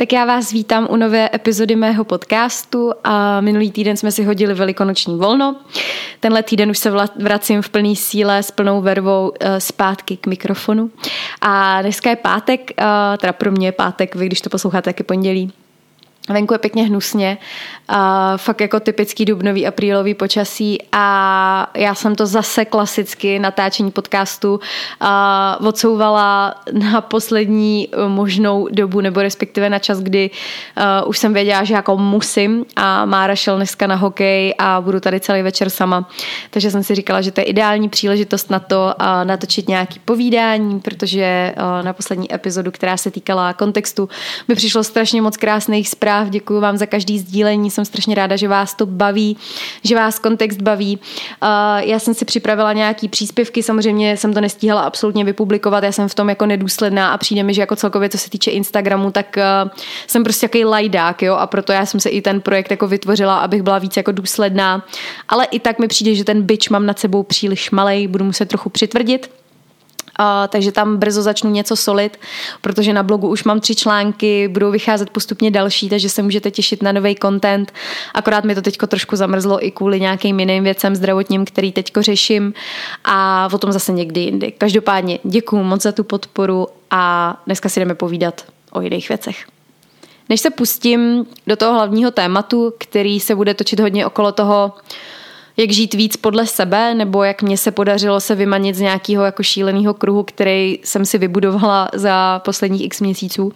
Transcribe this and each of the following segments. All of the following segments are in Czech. Tak já vás vítám u nové epizody mého podcastu a minulý týden jsme si hodili velikonoční volno. Tenhle týden už se vracím v plný síle, s plnou vervou zpátky k mikrofonu. A dneska je pátek, teda pro mě je pátek, vy když to posloucháte, taky pondělí. Venku je pěkně hnusně, fakt jako typický dubnový, aprílový počasí a já jsem to zase klasicky natáčení podcastu odsouvala na poslední možnou dobu nebo respektive na čas, kdy už jsem věděla, že jako musím a Mára šel dneska na hokej a budu tady celý večer sama. Takže jsem si říkala, že to je ideální příležitost na to natočit nějaký povídání, protože na poslední epizodu, která se týkala kontextu, mi přišlo strašně moc krásných zpráv. Děkuji vám za každý sdílení, jsem strašně ráda, že vás to baví, že vás kontext baví. Já jsem si připravila nějaký příspěvky, samozřejmě jsem to nestíhala absolutně vypublikovat, já jsem v tom jako nedůsledná a přijde mi, že jako celkově, co se týče Instagramu, tak jsem prostě takový lajdák, jo, a proto já jsem se i ten projekt jako vytvořila, abych byla víc jako důsledná, ale i tak mi přijde, že ten bič mám nad sebou příliš malej, budu muset trochu přitvrdit. Takže tam brzo začnu něco solit, protože na blogu už mám 3 články, budou vycházet postupně další, takže se můžete těšit na nový content. Akorát mi to teďko trošku zamrzlo i kvůli nějakým jiným věcem zdravotním, který teďko řeším a o tom zase někdy jindy. Každopádně děkuju moc za tu podporu a dneska si jdeme povídat o jiných věcech. Než se pustím do toho hlavního tématu, který se bude točit hodně okolo toho, jak žít víc podle sebe, nebo jak mně se podařilo se vymanit z nějakého jako šíleného kruhu, který jsem si vybudovala za posledních x měsíců,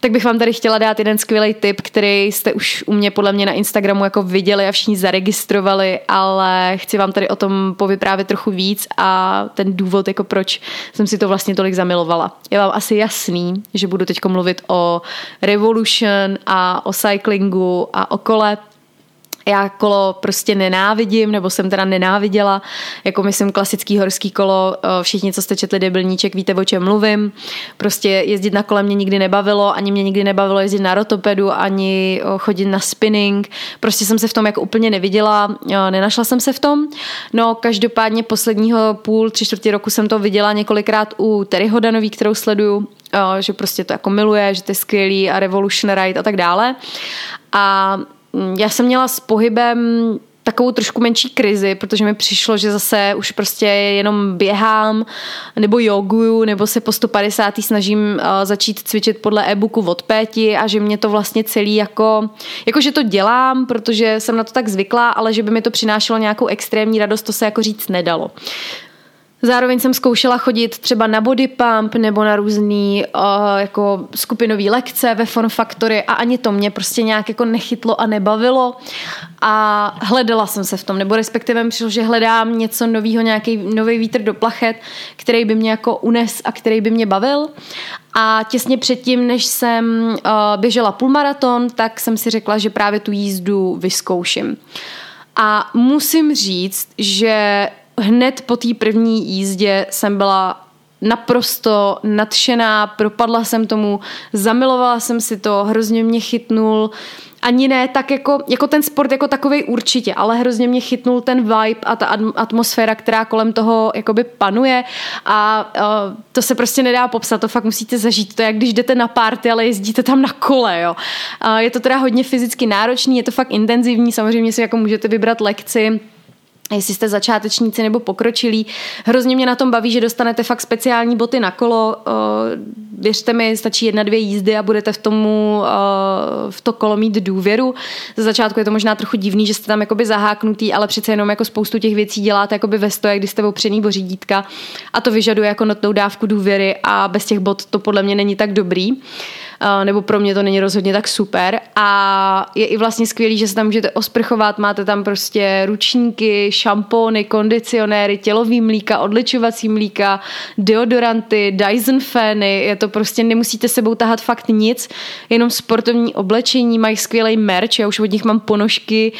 tak bych vám tady chtěla dát jeden skvělý tip, který jste už u mě podle mě na Instagramu jako viděli a všichni zaregistrovali, ale chci vám tady o tom povyprávět trochu víc a ten důvod, jako proč jsem si to vlastně tolik zamilovala. Je vám asi jasný, že budu teď mluvit o Revolution a o cyclingu a o kole. Já kolo prostě nenávidím, nebo jsem teda nenáviděla, jako myslím klasický horský kolo, všichni, co jste četli De(bil)níček, víte, o čem mluvím. Prostě jezdit na kole mě nikdy nebavilo, ani mě nikdy nebavilo jezdit na rotopedu, ani chodit na spinning, prostě jsem se v tom jako úplně neviděla, nenašla jsem se v tom. No každopádně posledního 3/4 roku jsem to viděla několikrát u Terry Hodanový, kterou sleduju, že prostě to jako miluje, že to je skvělý a Revolution Ride a tak dále. A já jsem měla s pohybem takovou trošku menší krizi, protože mi přišlo, že zase už prostě jenom běhám nebo joguju, nebo se po 150. snažím začít cvičit podle e-booku od Péti a že mě to vlastně celý jako že to dělám, protože jsem na to tak zvyklá, ale že by mi to přinášelo nějakou extrémní radost, to se jako říct nedalo. Zároveň jsem zkoušela chodit třeba na body pump nebo na různý jako skupinové lekce ve Form Factory a ani to mě prostě nějak jako nechytlo a nebavilo a hledala jsem se v tom, nebo respektive mi přišlo, že hledám něco nového, nějaký nový vítr do plachet, který by mě jako unes a který by mě bavil. A těsně předtím, než jsem běžela půlmaraton, tak jsem si řekla, že právě tu jízdu vyzkouším. A musím říct, že hned po té první jízdě jsem byla naprosto nadšená, propadla jsem tomu, zamilovala jsem si to, hrozně mě chytnul, ani ne tak jako ten sport jako takovej určitě, ale hrozně mě chytnul ten vibe a ta atmosféra, která kolem toho jakoby panuje a to se prostě nedá popsat, to fakt musíte zažít, to je jak když jdete na party, ale jezdíte tam na kole, jo. Je to teda hodně fyzicky náročný, je to fakt intenzivní, samozřejmě si jako můžete vybrat lekci, jestli jste začátečníci nebo pokročilí. Hrozně mě na tom baví, že dostanete fakt speciální boty na kolo. Věřte mi, stačí 1-2 jízdy a budete v to kolo mít důvěru. Za začátku je to možná trochu divný, že jste tam jakoby zaháknutý, ale přece jenom jako spoustu těch věcí děláte jakoby ve stoje, kdy jste opřený bořídítka a to vyžaduje jako notnou dávku důvěry a bez těch bot to podle mě není tak dobrý. Nebo pro mě to není rozhodně tak super a je i vlastně skvělý, že se tam můžete osprchovat, máte tam prostě ručníky, šampóny, kondicionéry, tělový mlíka, odličovací mlíka, deodoranty, Dyson fény, je to prostě, nemusíte sebou tahat fakt nic, jenom sportovní oblečení, mají skvělej merch, já už od nich mám ponožky,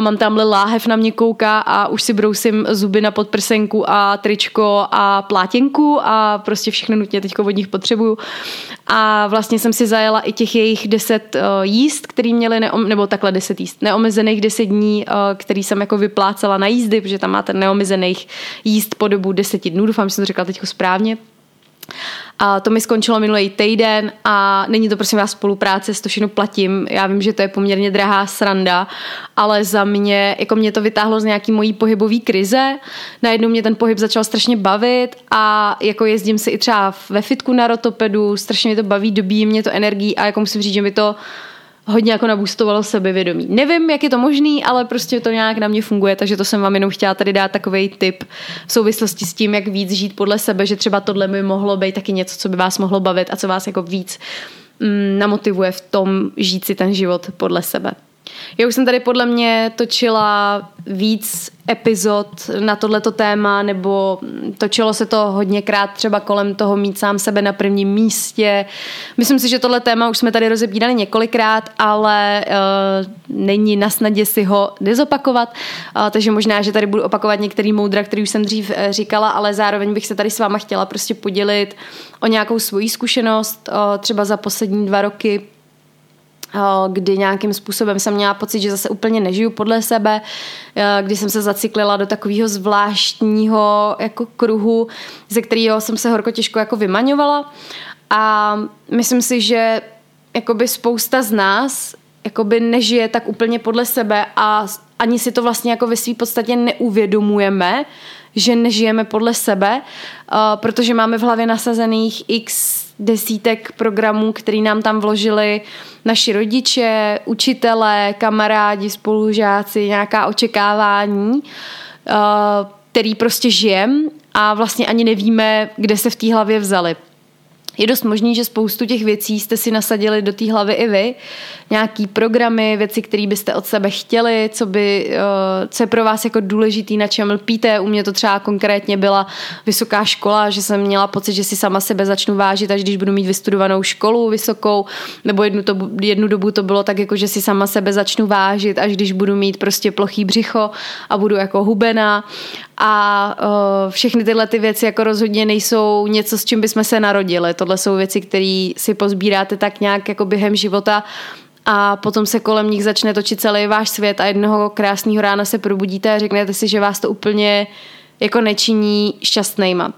mám tamhle láhev na mě kouká a už si brousím zuby na podprsenku a tričko a plátěnku a prostě všechno nutně teďko od nich potřebuju a vlastně jsem si zajela i těch jejich 10 jízd, který měli, nebo takhle 10 jízd, neomezených 10 dní, který jsem jako vyplácela na jízdy, protože tam máte neomezených jízd po dobu 10 dnů, doufám, že jsem to řekla teď správně. A to mi skončilo minulý týden a není to prosím vás spolupráce, s to všechno platím. Já vím, že to je poměrně drahá sranda, ale za mě, jako mě to vytáhlo z nějaký mojí pohybový krize. Najednou mě ten pohyb začal strašně bavit a jako jezdím si i třeba ve fitku na rotopedu, strašně mě to baví, dobíjí mě to energií a jako musím říct, že mi to hodně jako naboostovalo sebevědomí. Nevím, jak je to možný, ale prostě to nějak na mě funguje, takže to jsem vám jenom chtěla tady dát takovej tip v souvislosti s tím, jak víc žít podle sebe, že třeba tohle by mohlo být taky něco, co by vás mohlo bavit a co vás jako víc namotivuje v tom žít si ten život podle sebe. Já už jsem tady podle mě točila víc epizod na tohleto téma, nebo točilo se to hodněkrát třeba kolem toho mít sám sebe na prvním místě. Myslím si, že tohle téma už jsme tady rozebírali několikrát, ale není na snadě si ho nezopakovat, takže možná, že tady budu opakovat některý moudra, který už jsem dřív říkala, ale zároveň bych se tady s váma chtěla prostě podělit o nějakou svoji zkušenost, třeba za poslední 2 roky, kdy nějakým způsobem jsem měla pocit, že zase úplně nežiju podle sebe, kdy jsem se zaciklila do takového zvláštního jako kruhu, ze kterého jsem se horko těžko jako vymaňovala, a myslím si, že jakoby spousta z nás jakoby nežije tak úplně podle sebe a ani si to vlastně jako ve své podstatě neuvědomujeme, že nežijeme podle sebe, protože máme v hlavě nasazených x desítek programů, který nám tam vložili naši rodiče, učitelé, kamarádi, spolužáci, nějaká očekávání, který prostě žijem a vlastně ani nevíme, kde se v té hlavě vzali. Je dost možný, že spoustu těch věcí jste si nasadili do té hlavy i vy. Nějaký programy, věci, které byste od sebe chtěli, co je pro vás jako důležitý, na čem lpíte. U mě to třeba konkrétně byla vysoká škola, že jsem měla pocit, že si sama sebe začnu vážit, až když budu mít vystudovanou školu vysokou, nebo jednu dobu to bylo tak, jako, že si sama sebe začnu vážit, až když budu mít prostě plochý břicho a budu jako hubená. A všechny tyhle ty věci jako rozhodně nejsou něco, s čím bychom se narodili. Tohle jsou věci, které si pozbíráte tak nějak jako během života a potom se kolem nich začne točit celý váš svět a jednoho krásného rána se probudíte a řeknete si, že vás to úplně jako nečiní šťastnejma.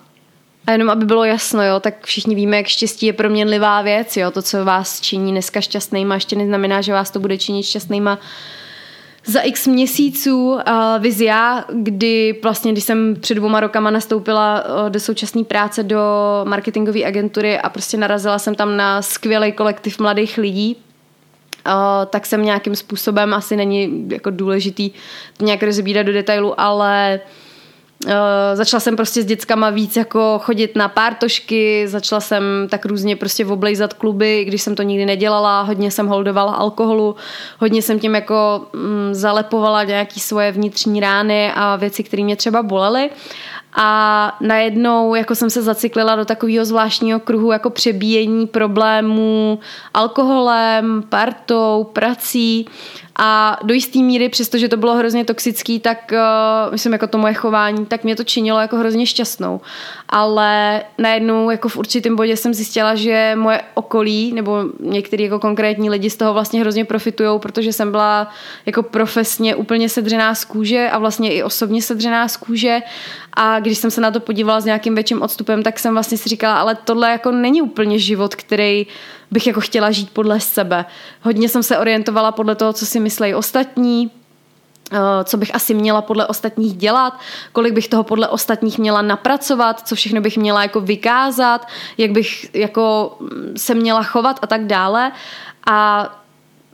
A jenom aby bylo jasno, jo, tak všichni víme, jak štěstí je proměnlivá věc. Jo. To, co vás činí dneska šťastnejma, ještě neznamená, že vás to bude činit šťastnejma za x měsíců. Viz já, kdy vlastně, když jsem před 2 rokama nastoupila do současné práce do marketingové agentury a prostě narazila jsem tam na skvělý kolektiv mladých lidí, tak jsem nějakým způsobem, asi není jako důležitý to nějak rozebírat do detailu, ale začala jsem prostě s dětskama víc jako chodit na pártošky, začala jsem tak různě prostě oblejzat kluby, když jsem to nikdy nedělala, hodně jsem holdovala alkoholu, hodně jsem tím jako zalepovala nějaké svoje vnitřní rány a věci, které mě třeba bolely, a najednou jako jsem se zaciklila do takového zvláštního kruhu jako přebíjení problémů alkoholem, partou, prací, a do jisté míry, přestože to bylo hrozně toxický, tak myslím jako to moje chování, tak mě to činilo jako hrozně šťastnou. Ale najednou jako v určitém bodě jsem zjistila, že moje okolí nebo některý jako konkrétní lidi z toho vlastně hrozně profitujou, protože jsem byla jako profesně úplně sedřená z kůže a vlastně i osobně sedřená z kůže, a když jsem se na to podívala s nějakým větším odstupem, tak jsem vlastně si říkala, ale tohle jako není úplně život, který bych jako chtěla žít podle sebe. Hodně jsem se orientovala podle toho, co si myslejí ostatní, co bych asi měla podle ostatních dělat, kolik bych toho podle ostatních měla napracovat, co všechno bych měla jako vykázat, jak bych jako se měla chovat a tak dále. A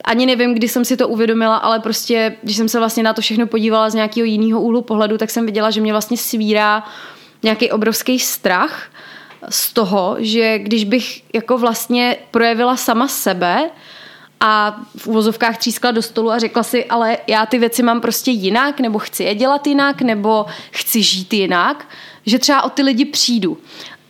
ani nevím, kdy jsem si to uvědomila, ale prostě, když jsem se vlastně na to všechno podívala z nějakého jiného úhlu pohledu, tak jsem viděla, že mě vlastně svírá nějaký obrovský strach z toho, že když bych jako vlastně projevila sama sebe a v uvozovkách třískla do stolu a řekla si, ale já ty věci mám prostě jinak, nebo chci je dělat jinak, nebo chci žít jinak, že třeba o ty lidi přijdu.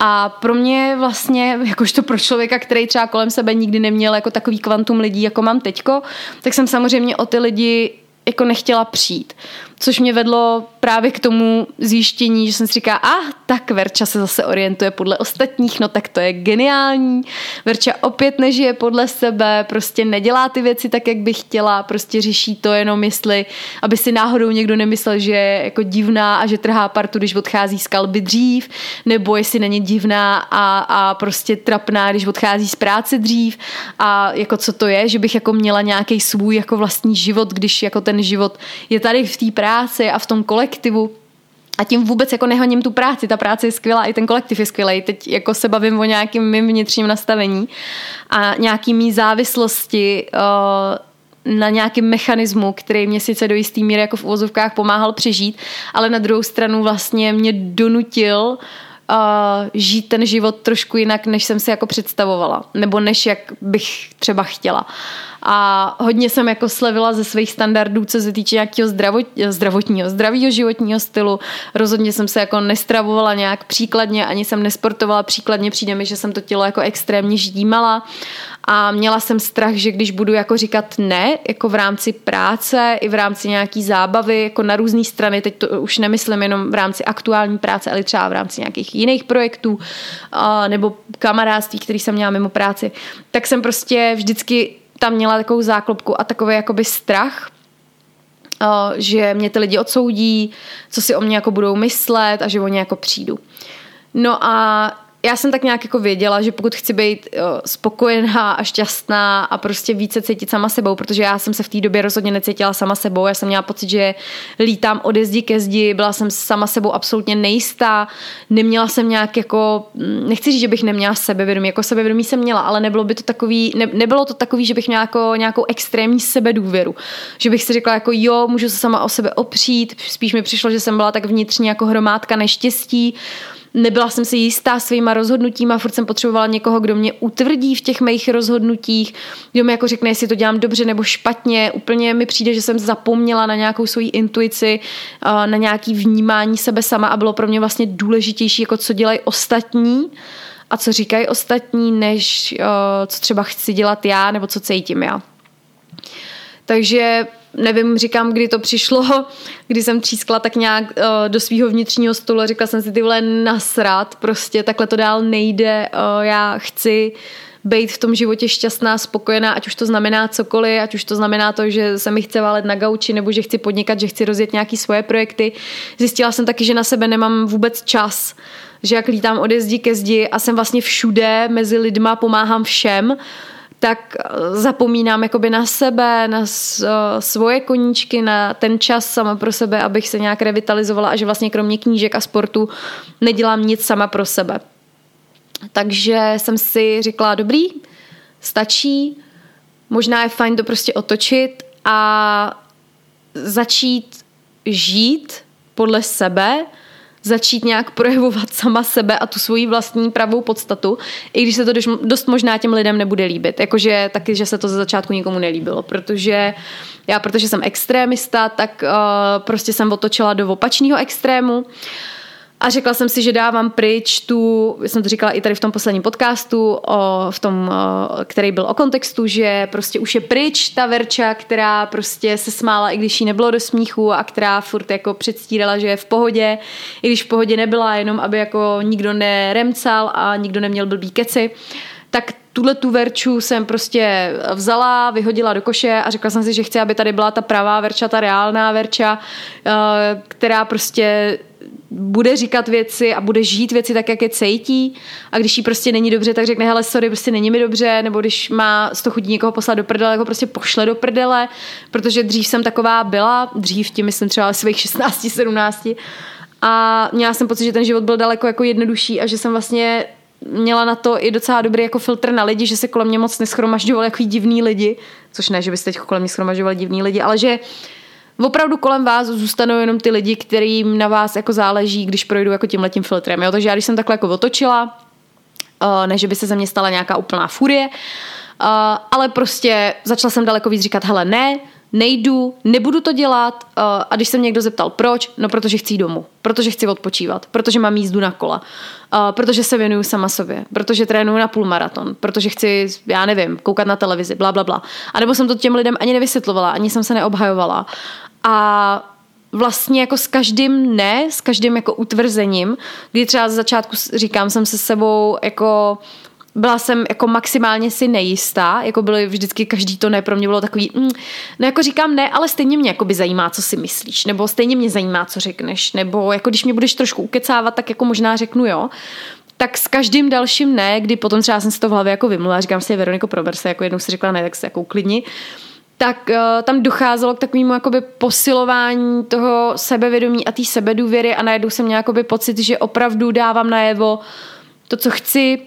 A pro mě vlastně, jakožto pro člověka, který třeba kolem sebe nikdy neměl jako takový kvantum lidí, jako mám teďko, tak jsem samozřejmě o ty lidi jako nechtěla přijít. Což mě vedlo právě k tomu zjištění, že jsem si říká, tak Verča se zase orientuje podle ostatních, no tak to je geniální. Verča opět nežije podle sebe, prostě nedělá ty věci tak, jak by chtěla, prostě řeší to jenom, jestli, aby si náhodou někdo nemyslel, že je jako divná a že trhá partu, když odchází z kalby dřív, nebo jestli není divná a prostě trapná, když odchází z práce dřív a jako co to je, že bych jako měla nějaký svůj jako vlastní život, když jako ten život je tady v té práci a v tom kolektivu. A tím vůbec jako nehaním tu práci. Ta práce je skvělá, i ten kolektiv je skvělý. Teď jako se bavím o nějakým mým vnitřním nastavení a nějaký mý závislosti na nějakém mechanismu, který mě sice do jistý míry jako v uvozovkách pomáhal přežít, ale na druhou stranu vlastně mě donutil žít ten život trošku jinak, než jsem si jako představovala. Nebo než jak bych třeba chtěla. A hodně jsem jako slevila ze svých standardů, co se týče nějakého zdravého životního stylu. Rozhodně jsem se jako nestravovala nějak příkladně, ani jsem nesportovala příkladně. Přijde mi, že jsem to tělo jako extrémně ždímala a měla jsem strach, že když budu jako říkat ne, jako v rámci práce i v rámci nějaký zábavy, jako na různé strany, teď to už nemyslím jenom v rámci aktuální práce, ale třeba v rámci nějakých jiných projektů nebo kamarádství, který jsem měla mimo práci, tak jsem prostě vždycky tam měla takovou záklopku a takový jakoby strach, že mě ty lidi odsoudí, co si o mě jako budou myslet a že o ně jako přijdu. No a já jsem tak nějak jako věděla, že pokud chci být spokojená a šťastná a prostě více cítit sama sebou, protože já jsem se v té době rozhodně necítila sama sebou, já jsem měla pocit, že lítám od jezdi ke zdi, byla jsem sama sebou absolutně nejistá, neměla jsem nějak jako, nechci říct, že bych neměla sebevědomí, jako sebevědomí jsem měla, ale nebylo to takový, že bych měla jako nějakou extrémní sebedůvěru, že bych si řekla jako jo, můžu se sama o sebe opřít, spíš mi přišlo, že jsem byla tak vnitřně jako hromádka neštěstí. Nebyla jsem si jistá svýma rozhodnutíma, furt jsem potřebovala někoho, kdo mě utvrdí v těch mých rozhodnutích, kdo mi jako řekne, jestli to dělám dobře nebo špatně. Úplně mi přijde, že jsem zapomněla na nějakou svoji intuici, na nějaký vnímání sebe sama a bylo pro mě vlastně důležitější, jako co dělají ostatní a co říkají ostatní, než co třeba chci dělat já nebo co cítím já. Takže nevím, říkám, kdy to přišlo, kdy jsem třískla tak nějak do svého vnitřního stolu a řekla jsem si, ty vole, nasrat, prostě takhle to dál nejde, já chci být v tom životě šťastná, spokojená, ať už to znamená cokoliv, ať už to znamená to, že se mi chce válet na gauči, nebo že chci podnikat, že chci rozjet nějaké svoje projekty. Zjistila jsem taky, že na sebe nemám vůbec čas, že jak lítám od jezdi ke zdi a jsem vlastně všude mezi lidma, pomáhám všem, tak zapomínám jakoby na sebe, na svoje koníčky, na ten čas sama pro sebe, abych se nějak revitalizovala a že vlastně kromě knížek a sportu nedělám nic sama pro sebe. Takže jsem si řekla, dobrý, stačí, možná je fajn to prostě otočit a začít žít podle sebe, začít nějak projevovat sama sebe a tu svoji vlastní pravou podstatu, i když se to dost možná těm lidem nebude líbit. Jakože taky, že se to ze začátku nikomu nelíbilo, protože já, protože jsem extrémista, tak prostě jsem otočila do opačného extrému a řekla jsem si, že dávám pryč tu, jsem to říkala i tady v tom posledním podcastu, který byl o kontextu, že prostě už je pryč ta Verča, která prostě se smála, i když jí nebylo do smíchu a která furt jako předstírala, že je v pohodě, i když v pohodě nebyla, jenom aby jako nikdo neremcal a nikdo neměl blbý keci. Tak tuhle tu Verču jsem prostě vzala, vyhodila do koše a řekla jsem si, že chci, aby tady byla ta pravá Verča, ta reálná Verča, která prostě bude říkat věci a bude žít věci tak, jak je cejtí, a když jí prostě není dobře, tak řekne, hele, sorry, prostě není mi dobře, nebo když má z toho chutí někoho poslat do prdele, tak ho prostě pošle do prdele, protože dřív jsem taková byla, dřív tím myslím třeba svých 16, 17 a měla jsem pocit, že ten život byl daleko jako jednodušší a že jsem vlastně měla na to i docela dobrý jako filtr na lidi, že se kolem mě moc neschromažďovali jako divní lidi, což ne, že by se teď kolem mě schromažďovali divní lidi, ale že opravdu kolem vás zůstanou jenom ty lidi, kterým na vás jako záleží, když projdu jako tímhletím filtrem. Jo? Takže já, když jsem takhle jako otočila, ne, že by se ze mě stala nějaká úplná furie, ale prostě začala jsem daleko víc říkat, hele ne, nejdu, nebudu to dělat, a když se mě někdo zeptal, proč, no protože chci domů, protože chci odpočívat, protože mám jízdu na kola, protože se věnuju sama sobě, protože trénuju na půlmaraton, protože chci, já nevím, koukat na televizi, bla, bla, bla. A nebo jsem to těm lidem ani nevysvětlovala, ani jsem se neobhajovala. A vlastně jako s každým ne, s každým jako utvrzením, kdy třeba z začátku říkám, jsem se sebou jako... Byla jsem jako maximálně si nejistá, jako byly vždycky každý to ne, pro mě bylo takový, no jako říkám ne, ale stejně mě jako by zajímá, co si myslíš, nebo stejně mě zajímá, co řekneš, nebo jako když mě budeš trošku ukecávat, tak jako možná řeknu jo. Tak s každým dalším ne, kdy potom třeba jsem si to v hlavě jako vymluvila, říkám si, Veroniko, prober se, jako jednou si řekla ne, tak se jako uklidni. Tak tam docházelo k takovému jakoby posilování toho sebevědomí a té sebedůvěry a najednou jsem měla jakoby pocit, že opravdu dávám najevo to, co chci,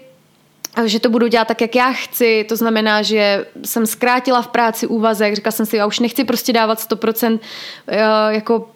že to budu dělat tak, jak já chci, to znamená, že jsem zkrátila v práci úvazek, říkala jsem si, já už nechci prostě dávat 100% jako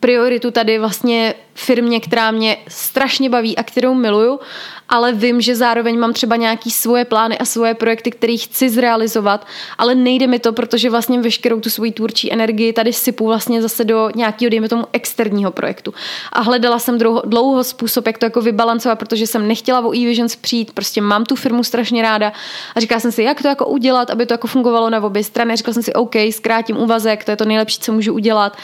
prioritu tady vlastně firmě, která mě strašně baví a kterou miluju, ale vím, že zároveň mám třeba nějaký svoje plány a svoje projekty, které chci zrealizovat, ale nejde mi to, protože vlastně veškerou tu svoji tvůrčí energii tady sypu vlastně zase do nějakého, dejme tomu, externího projektu. A hledala jsem dlouho způsob, jak to jako vybalancovat, protože jsem nechtěla o eVisions přijít, prostě mám tu firmu strašně ráda a říkala jsem si, jak to jako udělat, aby to jako fungovalo na obě strany. Říkala jsem si, OK, zkrátím úvazek, to je to nejlepší, co můžu udělat.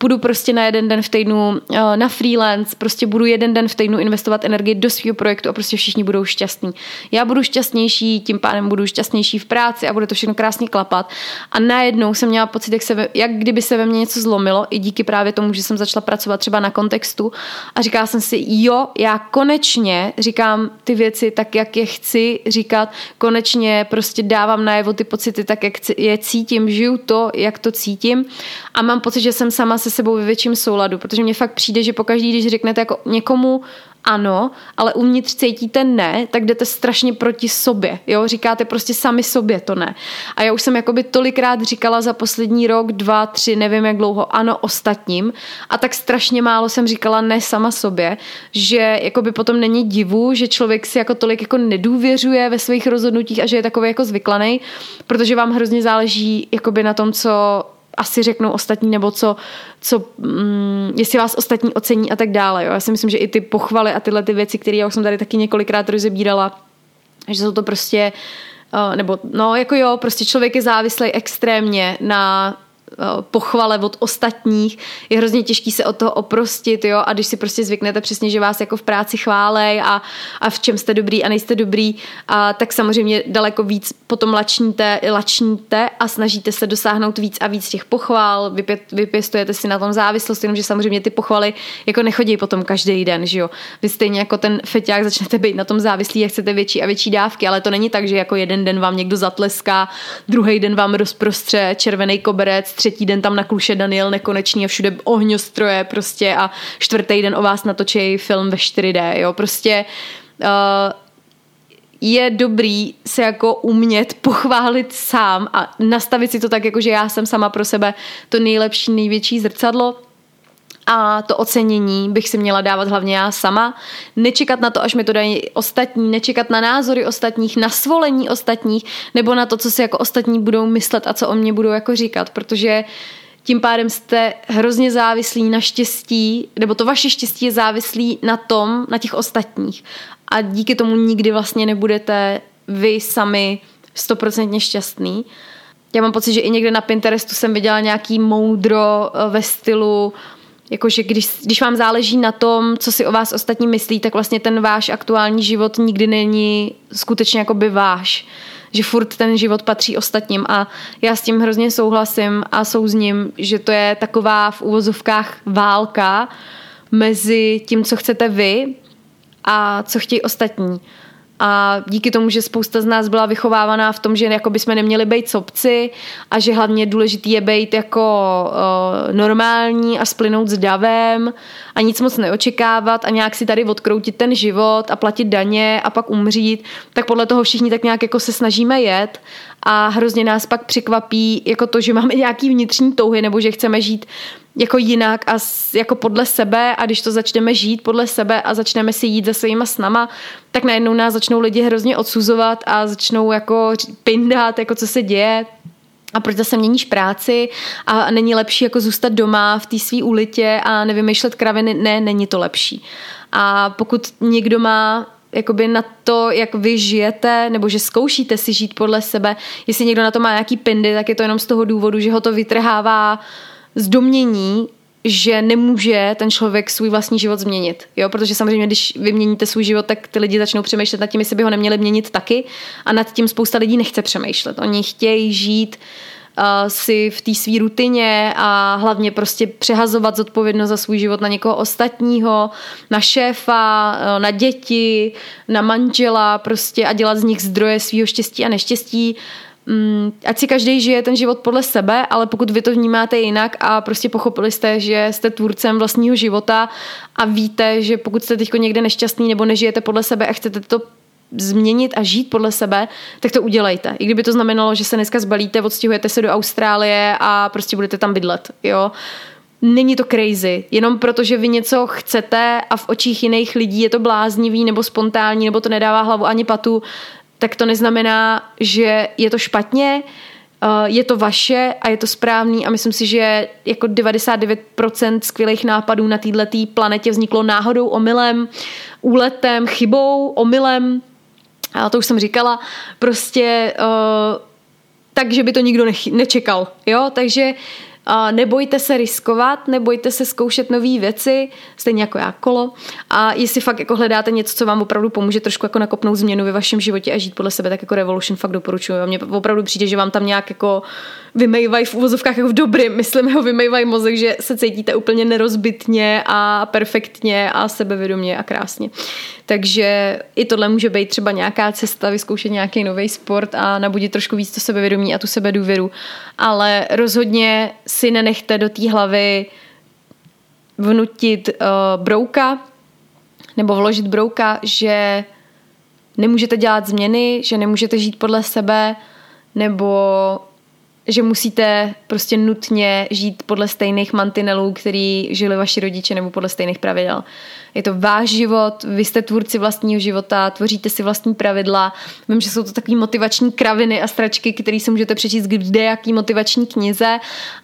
Půjdu prostě na jeden den v týdnu na freelance, prostě budu jeden den v týdnu investovat energii do svého projektu a prostě všichni budou šťastní. Já budu šťastnější, tím pádem budu šťastnější v práci a bude to všechno krásně klapat. A najednou jsem měla pocit, jak kdyby se ve mně něco zlomilo, i díky právě tomu, že jsem začala pracovat třeba na kontextu a říkala jsem si, jo, já konečně říkám ty věci tak, jak je chci říkat, konečně prostě dávám najevo ty pocity tak, jak je cítím, žiju to, jak to cítím a mám pocit, že jsem sama se sebou ve větším souladu, protože mně fakt přijde, že pokaždý, když řeknete jako někomu ano, ale uvnitř cítíte ne, tak jdete strašně proti sobě, jo, říkáte prostě sami sobě to ne. A já už jsem jakoby tolikrát říkala za poslední rok, 2, 3, nevím jak dlouho, ano ostatním a tak strašně málo jsem říkala ne sama sobě, že jakoby potom není divu, že člověk si jako tolik jako nedůvěřuje ve svých rozhodnutích a že je takový jako zvyklanej, protože vám hrozně záleží jakoby na tom, co asi řeknou ostatní, nebo jestli vás ostatní ocení a tak dále. Jo. Já si myslím, že i ty pochvaly a tyhle ty věci, které já už jsem tady taky několikrát rozebírala, že jsou to prostě, prostě člověk je závislý extrémně na pochvale od ostatních, je hrozně těžký se od toho oprostit, jo, a když si prostě zvyknete přesně, že vás jako v práci chválej a v čem jste dobrý a nejste dobrý, a tak samozřejmě daleko víc potom lačníte a snažíte se dosáhnout víc a víc těch pochval, vypěstujete si na tom závislost, jenomže samozřejmě ty pochvaly jako nechodí potom každý den, že jo. Vy stejně jako ten feťák začnete být na tom závislí a chcete větší a větší dávky, ale to není tak, že jako jeden den vám někdo zatleská, druhý den vám rozprostře červený koberec, třetí den tam na kluše Daniel Nekonečný a všude ohňostroje prostě a čtvrtý den o vás natočí film ve 4D, jo, prostě je dobrý se jako umět pochválit sám a nastavit si to tak, jako že já jsem sama pro sebe to nejlepší, největší zrcadlo a to ocenění bych si měla dávat hlavně já sama, nečekat na to, až mi to dají ostatní, nečekat na názory ostatních, na svolení ostatních, nebo na to, co si jako ostatní budou myslet a co o mě budou jako říkat, protože tím pádem jste hrozně závislí na štěstí, nebo to vaše štěstí je závislí na tom, na těch ostatních a díky tomu nikdy vlastně nebudete vy sami 100% šťastný. Já mám pocit, že i někde na Pinterestu jsem viděla nějaký moudro ve stylu, jakože když vám záleží na tom, co si o vás ostatní myslí, tak vlastně ten váš aktuální život nikdy není skutečně jakoby váš. Že furt ten život patří ostatním a já s tím hrozně souhlasím a souzním, že to je taková v uvozovkách válka mezi tím, co chcete vy a co chtějí ostatní. A díky tomu, že spousta z nás byla vychovávaná v tom, že jako bychom neměli být sobci a že hlavně důležitý je být jako normální a splynout s davem a nic moc neočekávat a nějak si tady odkroutit ten život a platit daně a pak umřít, tak podle toho všichni tak nějak jako se snažíme jet a hrozně nás pak překvapí jako to, že máme nějaký vnitřní touhy nebo že chceme žít jako jinak a jako podle sebe a když to začneme žít podle sebe a začneme si jít za svýma snama, tak najednou nás začnou lidi hrozně odsuzovat a začnou jako pindat, jako co se děje A proč zase měníš práci a není lepší jako zůstat doma v té svý ulitě a nevymýšlet kraviny? Ne, není to lepší. A pokud někdo má jakoby na to, jak vy žijete, nebo že zkoušíte si žít podle sebe, jestli někdo na to má nějaký pindy, tak je to jenom z toho důvodu, že ho to vytrhává z domnění, že nemůže ten člověk svůj vlastní život změnit. Jo? Protože samozřejmě, když vy měníte svůj život, tak ty lidi začnou přemýšlet nad tím, jestli by ho neměli měnit taky, a nad tím spousta lidí nechce přemýšlet. Oni chtějí žít si v té svý rutině a hlavně prostě přehazovat zodpovědnost za svůj život na někoho ostatního, na šéfa, na děti, na manžela prostě a dělat z nich zdroje svýho štěstí a neštěstí. Ať si každý žije ten život podle sebe, ale pokud vy to vnímáte jinak a prostě pochopili jste, že jste tvůrcem vlastního života a víte, že pokud jste teď někde nešťastný nebo nežijete podle sebe a chcete to změnit a žít podle sebe, tak to udělejte. I kdyby to znamenalo, že se dneska zbalíte, odstěhujete se do Austrálie a prostě budete tam bydlet, jo. Není to crazy, jenom protože vy něco chcete a v očích jiných lidí je to bláznivý nebo spontánní, nebo to nedává hlavu ani patu, tak to neznamená, že je to špatně, je to vaše a je to správný a myslím si, že jako 99% skvělých nápadů na této planetě vzniklo náhodou, omylem, úletem, chybou, omylem, a to už jsem říkala, prostě takže by to nikdo nečekal, jo, takže nebojte se riskovat, nebojte se zkoušet nové věci, stejně jako já kolo. A jestli fakt jako hledáte něco, co vám opravdu pomůže trošku jako nakopnout změnu ve vašem životě a žít podle sebe, tak jako Revolution fakt doporučuji. Mně opravdu přijde, že vám tam nějak jako vymejvají v uvozovkách jako v dobrým, myslím, ho vymejvají mozek, že se cítíte úplně nerozbitně a perfektně a sebevědomě a krásně. Takže i tohle může být třeba nějaká cesta, vyzkoušet nějaký nový sport a nabudit trošku víc to sebevědomí a tu sebedůvěru. Ale rozhodně si nenechte do té hlavy vnutit brouka nebo vložit brouka, že nemůžete dělat změny, že nemůžete žít podle sebe nebo že musíte prostě nutně žít podle stejných mantinelů, který žili vaši rodiče nebo podle stejných pravidel. Je to váš život, vy jste tvůrci vlastního života, tvoříte si vlastní pravidla. Vím, že jsou to takové motivační kraviny a stračky, které si můžete přečíst kde jaký motivační knize,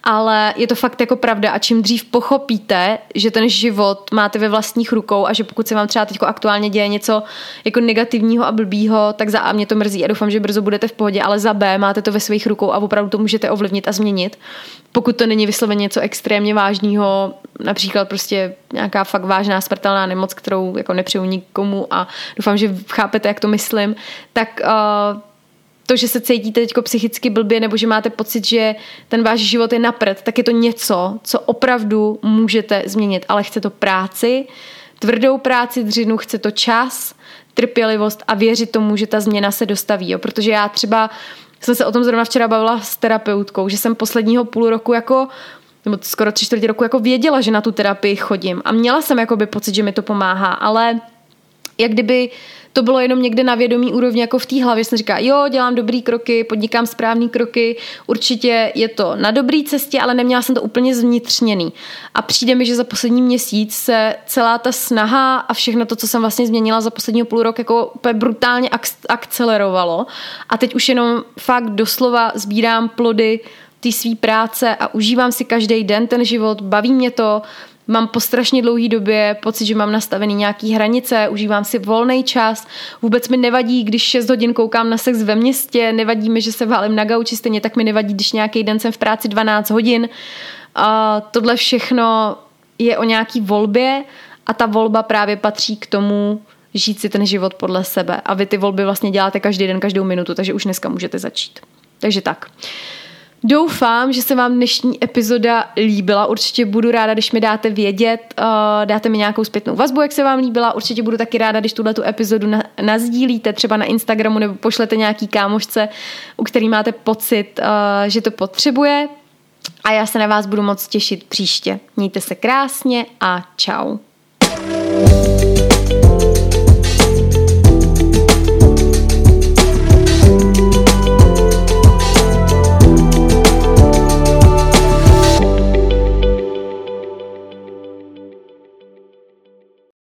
ale je to fakt jako pravda a čím dřív pochopíte, že ten život máte ve vlastních rukou a že pokud se vám třeba teď aktuálně děje něco jako negativního a blbýho, tak za A mě to mrzí a doufám, že brzo budete v pohodě, ale za B máte to ve svých rukou a opravdu to můžete ovlivnit a změnit. Pokud to není vysloveně něco extrémně vážného, například prostě nějaká fakt vážná smrtelná nemoc, kterou jako nepřeju nikomu a doufám, že chápete, jak to myslím, tak to, že se cítíte teďko psychicky blbě nebo že máte pocit, že ten váš život je na prd, tak je to něco, co opravdu můžete změnit, ale chce to práci, tvrdou práci, dřinu, chce to čas, trpělivost a věřit tomu, že ta změna se dostaví, jo? Protože já třeba jsem se o tom zrovna včera bavila s terapeutkou, že jsem posledního půl roku jako nebo skoro 3/4 roku jako věděla, že na tu terapii chodím a měla jsem jakoby pocit, že mi to pomáhá, ale jak kdyby to bylo jenom někde na vědomí úrovni jako v té hlavě, jsem říkala, jo, dělám dobrý kroky, podnikám správný kroky, určitě je to na dobrý cestě, ale neměla jsem to úplně zvnitřněný. A přijde mi, že za poslední měsíc se celá ta snaha a všechno to, co jsem vlastně změnila za posledního půl roku, jako úplně brutálně akcelerovalo a teď už jenom fakt doslova sbírám plody té svý práce a užívám si každý den ten život, baví mě to, mám po strašně dlouhý době pocit, že mám nastavený nějaký hranice, užívám si volný čas, vůbec mi nevadí, když 6 hodin koukám na sex ve městě, nevadí mi, že se válím na gauči, stejně tak mi nevadí, když nějaký den jsem v práci 12 hodin. A tohle všechno je o nějaký volbě a ta volba právě patří k tomu žít si ten život podle sebe a vy ty volby vlastně děláte každý den, každou minutu, takže už dneska můžete začít. Takže tak. Doufám, že se vám dnešní epizoda líbila, určitě budu ráda, když mi dáte vědět, dáte mi nějakou zpětnou vazbu, jak se vám líbila, určitě budu taky ráda, když tuhletu epizodu nazdílíte třeba na Instagramu nebo pošlete nějaký kámošce, u který máte pocit, že to potřebuje a já se na vás budu moc těšit příště. Mějte se krásně a čau.